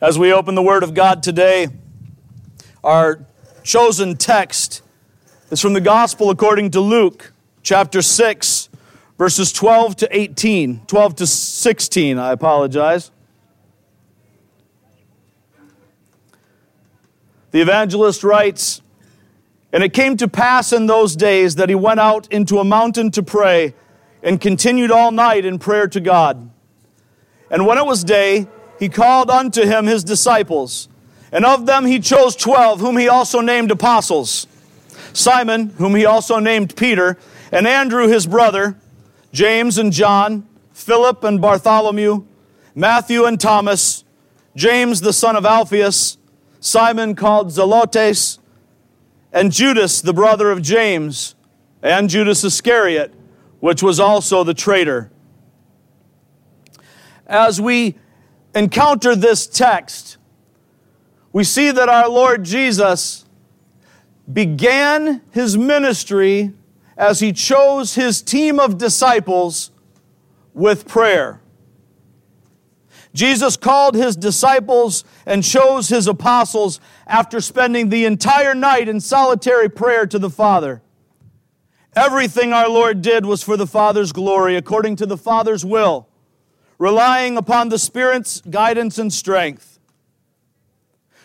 As we open the Word of God today, our chosen text is from the Gospel according to Luke, chapter 6, verses 12 to 16, I apologize. The evangelist writes, "And it came to pass in those days that he went out into a mountain to pray, and continued all night in prayer to God. And when it was day, he called unto him his disciples, and of them he chose 12, whom he also named apostles, Simon, whom he also named Peter, and Andrew his brother, James and John, Philip and Bartholomew, Matthew and Thomas, James the son of Alphaeus, Simon called Zelotes, and Judas the brother of James, and Judas Iscariot, which was also the traitor." As we encounter this text, we see that our Lord Jesus began his ministry as he chose his team of disciples with prayer. Jesus called his disciples and chose his apostles after spending the entire night in solitary prayer to the Father. Everything our Lord did was for the Father's glory, according to the Father's will, relying upon the Spirit's guidance and strength.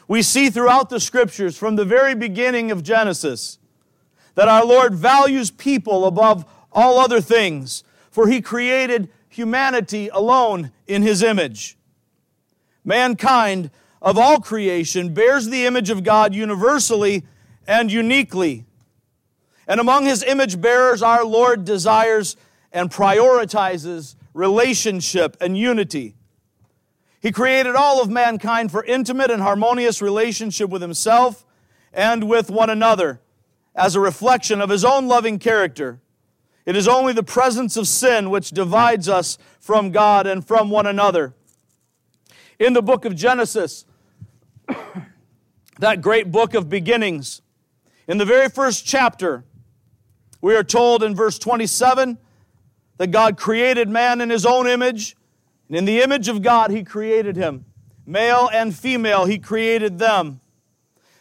We see throughout the Scriptures, from the very beginning of Genesis, that our Lord values people above all other things, for He created humanity alone in His image. Mankind, of all creation, bears the image of God universally and uniquely. And among His image bearers, our Lord desires and prioritizes relationship and unity. He created all of mankind for intimate and harmonious relationship with Himself and with one another as a reflection of His own loving character. It is only the presence of sin which divides us from God and from one another. In the book of Genesis, that great book of beginnings, in the very first chapter, we are told in verse 27 that God created man in His own image, and in the image of God He created him. Male and female He created them.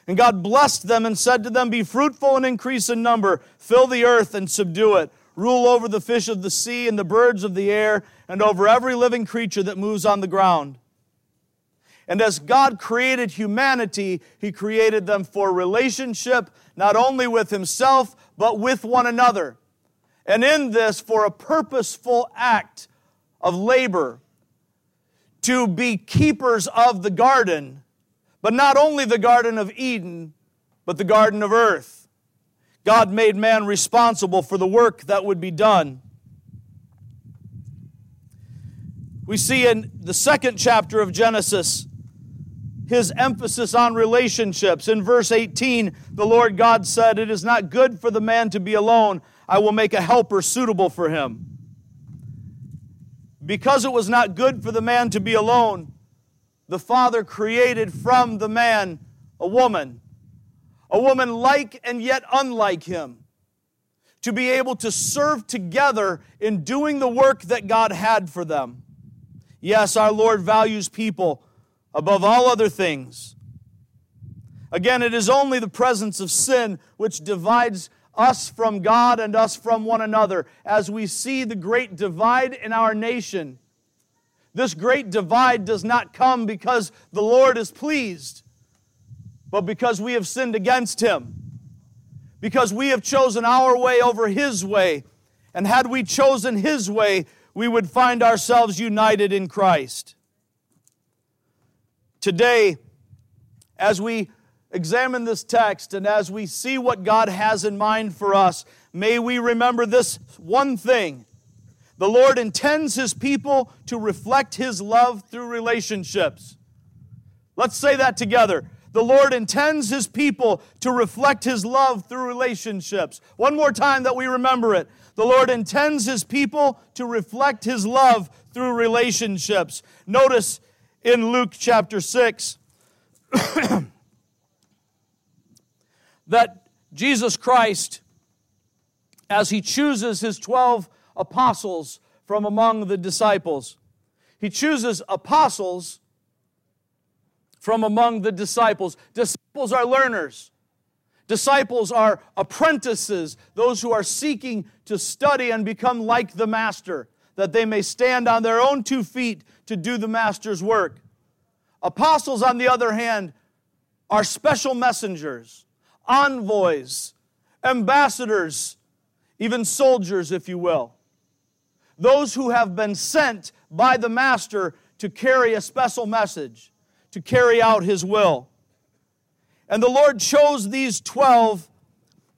And God blessed them and said to them, "Be fruitful and increase in number, fill the earth and subdue it, rule over the fish of the sea and the birds of the air, and over every living creature that moves on the ground." And as God created humanity, He created them for relationship, not only with Himself, but with one another. And in this, for a purposeful act of labor, to be keepers of the garden, but not only the Garden of Eden, but the Garden of Earth. God made man responsible for the work that would be done. We see in the second chapter of Genesis His emphasis on relationships. In verse 18, the Lord God said, "It is not good for the man to be alone. I will make a helper suitable for him." Because it was not good for the man to be alone, the Father created from the man a woman like and yet unlike him, to be able to serve together in doing the work that God had for them. Yes, our Lord values people above all other things. Again, it is only the presence of sin which divides us from God and us from one another, as we see the great divide in our nation. This great divide does not come because the Lord is pleased, but because we have sinned against Him, because we have chosen our way over His way. And had we chosen His way, we would find ourselves united in Christ. Today, as we examine this text and as we see what God has in mind for us, may we remember this one thing. The Lord intends His people to reflect His love through relationships. Let's say that together. The Lord intends His people to reflect His love through relationships. One more time that we remember it. The Lord intends His people to reflect His love through relationships. Notice in Luke chapter 6, that Jesus Christ, as He chooses His 12 apostles from among the disciples, He chooses apostles from among the disciples. Disciples are learners. Disciples are apprentices, those who are seeking to study and become like the Master, that they may stand on their own two feet to do the Master's work. Apostles, on the other hand, are special messengers, envoys, ambassadors, even soldiers, if you will. Those who have been sent by the Master to carry a special message, to carry out His will. And the Lord chose these 12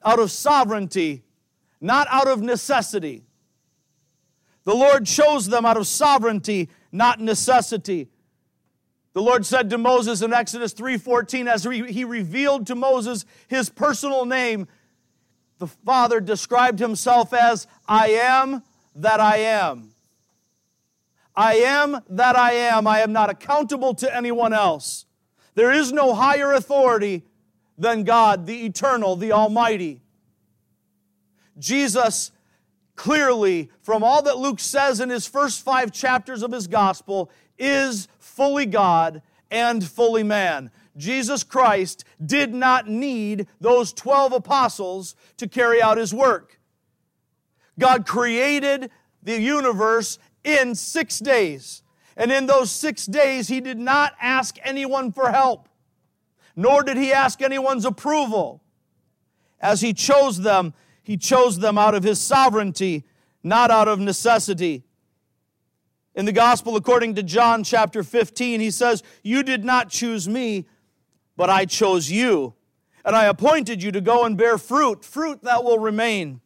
out of sovereignty, not out of necessity. The Lord chose them out of sovereignty, not necessity. The Lord said to Moses in Exodus 3:14, as He revealed to Moses His personal name, the Father described Himself as, I am that I am. I am that I am. I am not accountable to anyone else. There is no higher authority than God, the eternal, the almighty. Jesus clearly, from all that Luke says in his first 5 chapters of his gospel, is fully God and fully man. Jesus Christ did not need those 12 apostles to carry out his work. God created the universe in 6 days. And in those 6 days, he did not ask anyone for help, nor did he ask anyone's approval. As he chose them out of his sovereignty, not out of necessity. In the gospel, according to John chapter 15, he says, you did not choose me, but I chose you. And I appointed you to go and bear fruit, fruit that will remain,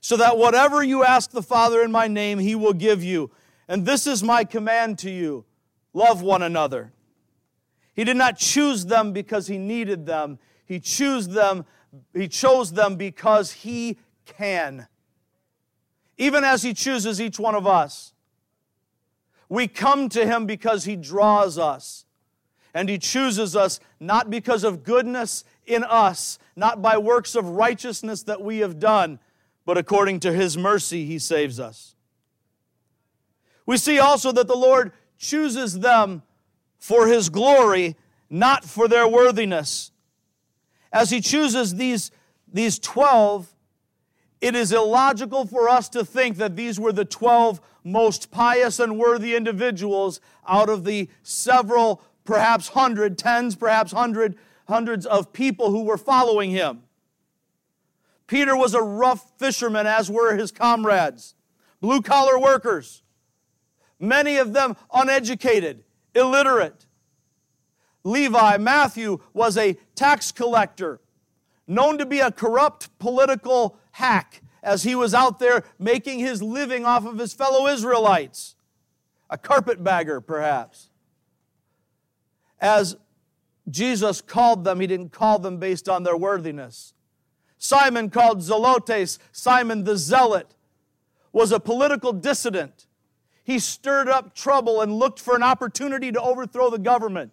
so that whatever you ask the Father in my name, he will give you. And this is my command to you, love one another. He did not choose them because he needed them. He chose them because he can. Even as he chooses each one of us, we come to him because he draws us. And he chooses us not because of goodness in us, not by works of righteousness that we have done, but according to his mercy he saves us. We see also that the Lord chooses them for His glory, not for their worthiness. As He chooses these 12, it is illogical for us to think that these were the 12 most pious and worthy individuals out of the several, perhaps hundred, tens, perhaps hundreds of people who were following Him. Peter was a rough fisherman, as were his comrades, blue-collar workers. Many of them uneducated, illiterate. Levi, Matthew, was a tax collector, known to be a corrupt political hack as he was out there making his living off of his fellow Israelites, a carpetbagger perhaps. As Jesus called them, he didn't call them based on their worthiness. Simon, called Zelotes, Simon the Zealot, was a political dissident. He stirred up trouble and looked for an opportunity to overthrow the government.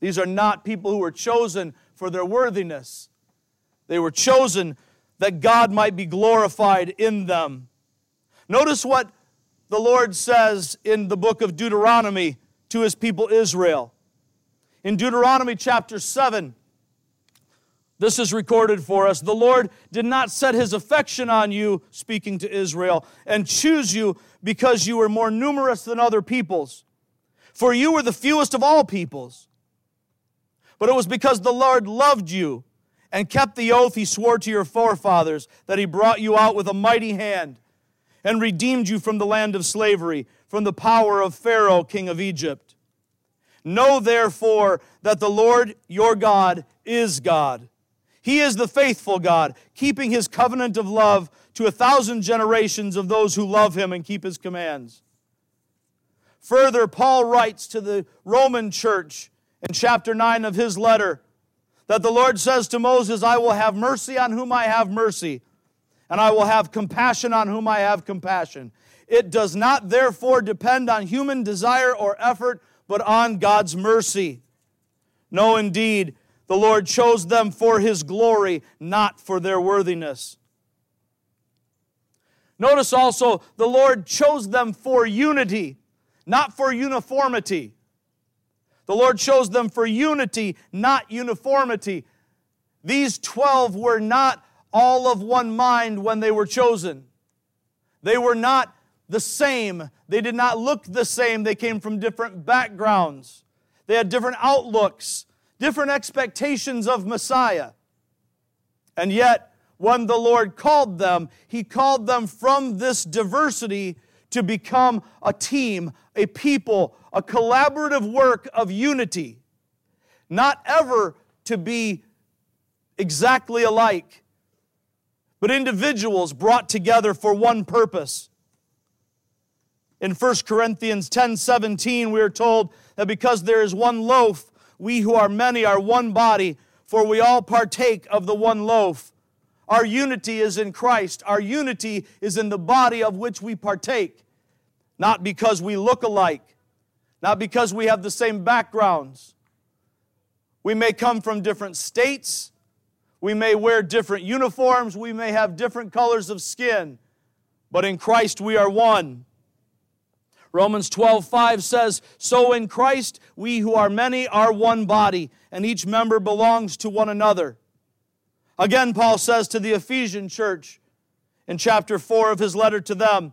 These are not people who were chosen for their worthiness. They were chosen that God might be glorified in them. Notice what the Lord says in the book of Deuteronomy to His people Israel. In Deuteronomy chapter 7, this is recorded for us. The Lord did not set His affection on you, speaking to Israel, and choose you because you were more numerous than other peoples. For you were the fewest of all peoples. But it was because the Lord loved you and kept the oath He swore to your forefathers that He brought you out with a mighty hand and redeemed you from the land of slavery, from the power of Pharaoh, king of Egypt. Know therefore that the Lord your God is God. He is the faithful God, keeping His covenant of love to 1,000 generations of those who love Him and keep His commands. Further, Paul writes to the Roman church in chapter 9 of his letter that the Lord says to Moses, I will have mercy on whom I have mercy, and I will have compassion on whom I have compassion. It does not therefore depend on human desire or effort, but on God's mercy. No, indeed, the Lord chose them for His glory, not for their worthiness. Notice also, the Lord chose them for unity, not for uniformity. The Lord chose them for unity, not uniformity. These 12 were not all of one mind when they were chosen. They were not the same. They did not look the same. They came from different backgrounds. They had different outlooks, different expectations of Messiah. And yet, when the Lord called them, He called them from this diversity to become a team, a people, a collaborative work of unity. Not ever to be exactly alike, but individuals brought together for one purpose. In 1 Corinthians 10:17, we are told that because there is one loaf, we who are many are one body, for we all partake of the one loaf. Our unity is in Christ. Our unity is in the body of which we partake. Not because we look alike. Not because we have the same backgrounds. We may come from different states. We may wear different uniforms. We may have different colors of skin. But in Christ we are one. Romans 12:5 says, "So in Christ we who are many are one body, and each member belongs to one another." Again, Paul says to the Ephesian church in chapter 4 of his letter to them,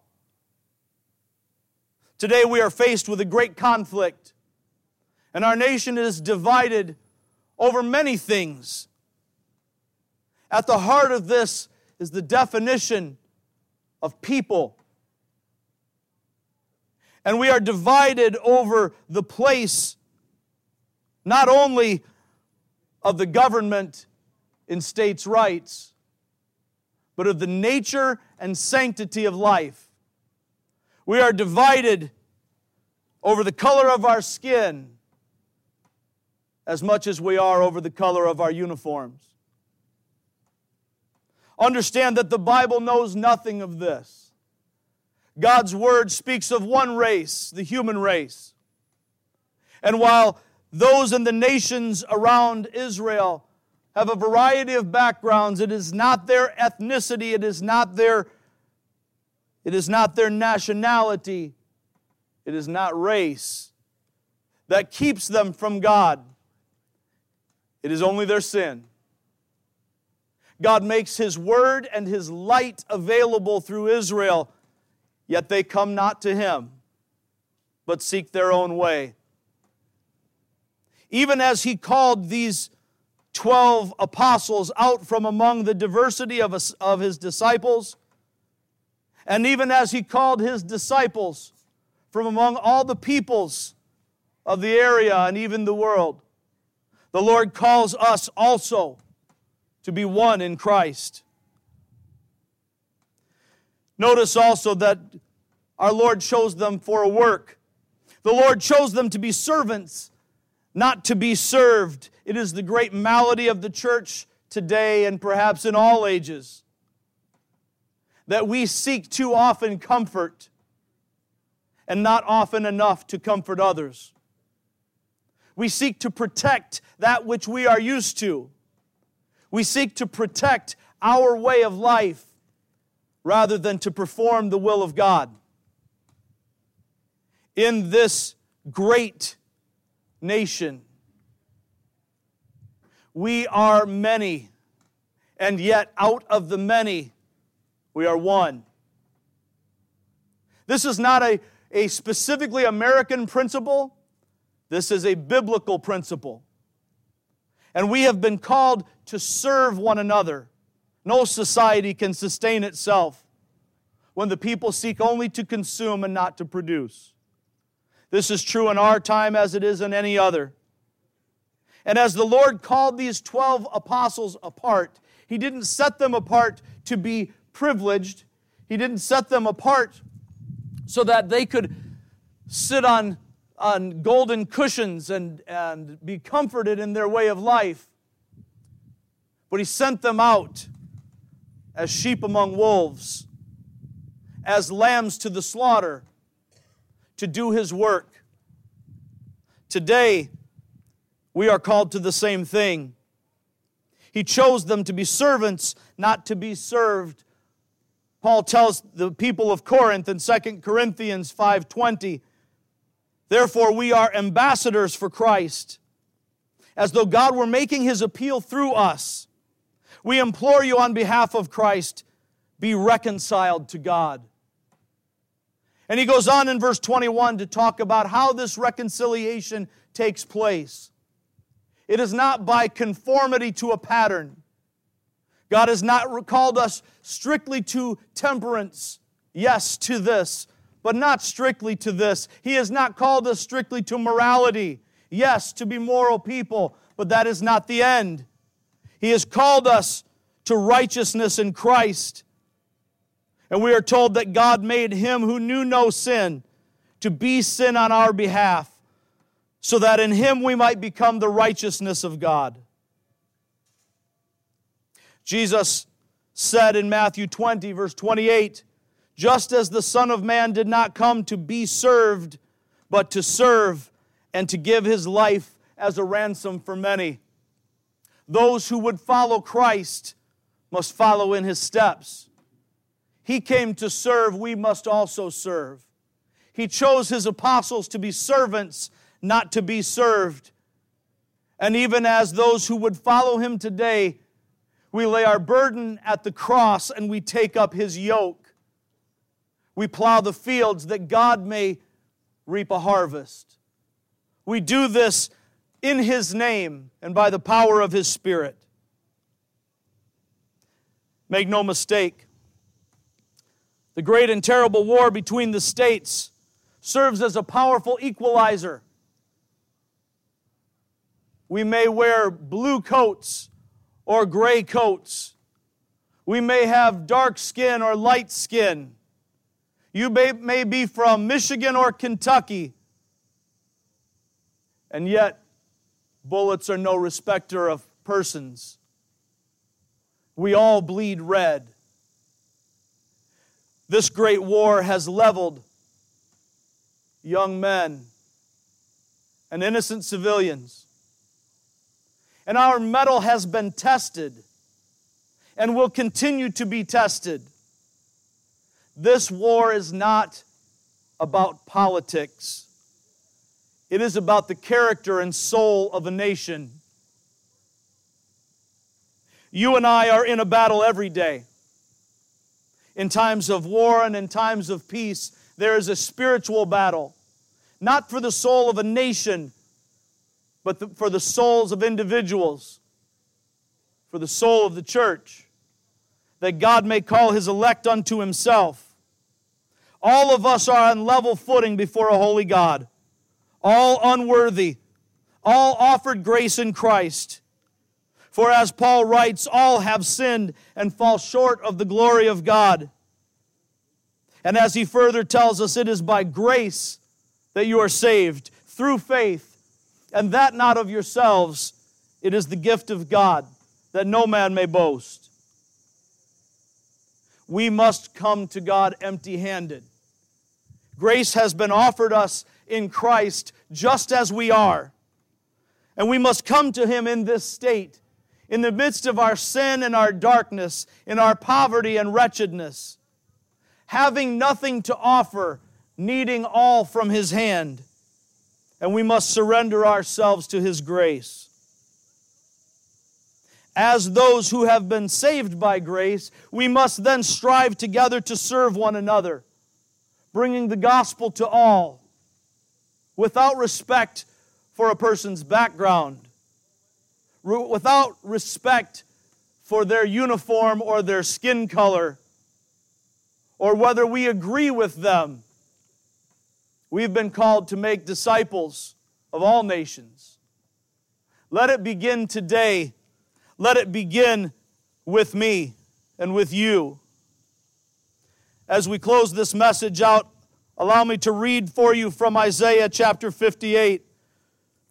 Today we are faced with a great conflict, and our nation is divided over many things. At the heart of this is the definition of people. And we are divided over the place not only of the government in states' rights, but of the nature and sanctity of life. We are divided over the color of our skin as much as we are over the color of our uniforms. Understand that the Bible knows nothing of this. God's Word speaks of one race, the human race. And while those in the nations around Israel have a variety of backgrounds, it is not their ethnicity, it is not their nationality, it is not race that keeps them from God. It is only their sin. God makes His Word and His light available through Israel, yet they come not to Him, but seek their own way. Even as He called these 12 apostles out from among the diversity of His disciples, and even as He called His disciples from among all the peoples of the area and even the world, the Lord calls us also to be one in Christ. Notice also that our Lord chose them for a work. The Lord chose them to be servants, not to be served. It is the great malady of the church today and perhaps in all ages, that we seek too often comfort and not often enough to comfort others. We seek to protect that which we are used to. We seek to protect our way of life rather than to perform the will of God. In this great nation, we are many, and yet out of the many, we are one. This is not a specifically American principle. This is a biblical principle. And we have been called to serve one another. No society can sustain itself when the people seek only to consume and not to produce. This is true in our time as it is in any other. And as the Lord called these 12 apostles apart, He didn't set them apart to be privileged. He didn't set them apart so that they could sit on golden cushions and be comforted in their way of life. But he sent them out as sheep among wolves, as lambs to the slaughter, to do his work. Today, we are called to the same thing. He chose them to be servants, not to be served. Paul tells the people of Corinth in 2 Corinthians 5:20, "Therefore we are ambassadors for Christ, as though God were making his appeal through us. We implore you on behalf of Christ, be reconciled to God." And he goes on in verse 21 to talk about how this reconciliation takes place. It is not by conformity to a pattern. God has not called us strictly to temperance. Yes, to this, but not strictly to this. He has not called us strictly to morality. Yes, to be moral people, but that is not the end. He has called us to righteousness in Christ. And we are told that God made him who knew no sin to be sin on our behalf, so that in him we might become the righteousness of God. Jesus said in Matthew 20, verse 28, "Just as the Son of Man did not come to be served, but to serve and to give his life as a ransom for many." Those who would follow Christ must follow in his steps. He came to serve, we must also serve. He chose his apostles to be servants, not to be served. And even as those who would follow him today, we lay our burden at the cross and we take up his yoke. We plow the fields that God may reap a harvest. We do this in his name and by the power of his Spirit. Make no mistake, the great and terrible war between the states serves as a powerful equalizer. We may wear blue coats or gray coats. We may have dark skin or light skin. You may be from Michigan or Kentucky. And yet, bullets are no respecter of persons. We all bleed red. This great war has leveled young men and innocent civilians. And our metal has been tested and will continue to be tested. This war is not about politics. It is about the character and soul of a nation. You and I are in a battle every day. In times of war and in times of peace, there is a spiritual battle, not for the soul of a nation, but for the souls of individuals, for the soul of the church, that God may call his elect unto himself. All of us are on level footing before a holy God, all unworthy, all offered grace in Christ. For as Paul writes, all have sinned and fall short of the glory of God. And as he further tells us, it is by grace that you are saved, through faith, and that not of yourselves, it is the gift of God, that no man may boast. We must come to God empty-handed. Grace has been offered us in Christ just as we are. And we must come to him in this state, in the midst of our sin and our darkness, in our poverty and wretchedness, having nothing to offer, needing all from his hand. And we must surrender ourselves to his grace. As those who have been saved by grace, we must then strive together to serve one another, bringing the gospel to all, without respect for a person's background, without respect for their uniform or their skin color, or whether we agree with them. We've been called to make disciples of all nations. Let it begin today. Let it begin with me and with you. As we close this message out, allow me to read for you from Isaiah chapter 58,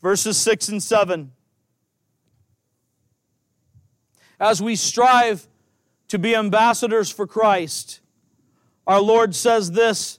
verses 6 and 7. as we strive to be ambassadors for Christ. Our Lord says this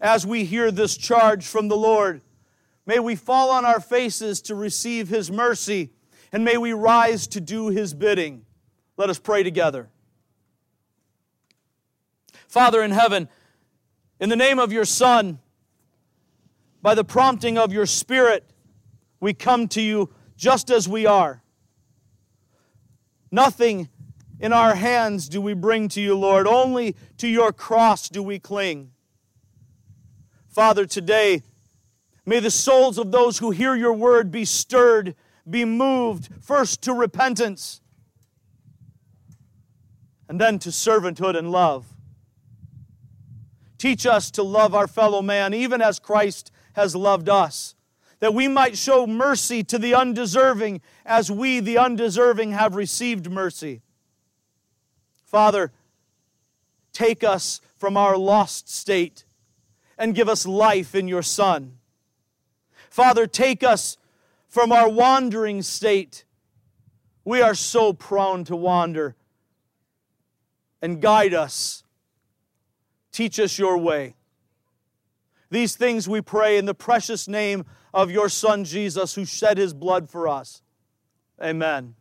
As we hear this charge from the Lord, may we fall on our faces to receive His mercy, and may we rise to do His bidding. Let us pray together. Father in heaven, in the name of your Son, by the prompting of your Spirit, we come to you just as we are. Nothing in our hands do we bring to you, Lord. Only to your cross do we cling. Father, today, may the souls of those who hear your word be stirred, be moved, first to repentance, and then to servanthood and love. Teach us to love our fellow man, even as Christ has loved us, that we might show mercy to the undeserving as we, the undeserving, have received mercy. Father, take us from our lost state and give us life in your Son. Father, take us from our wandering state. We are so prone to wander. And guide us. Teach us your way. These things we pray in the precious name of your Son, Jesus, who shed His blood for us. Amen.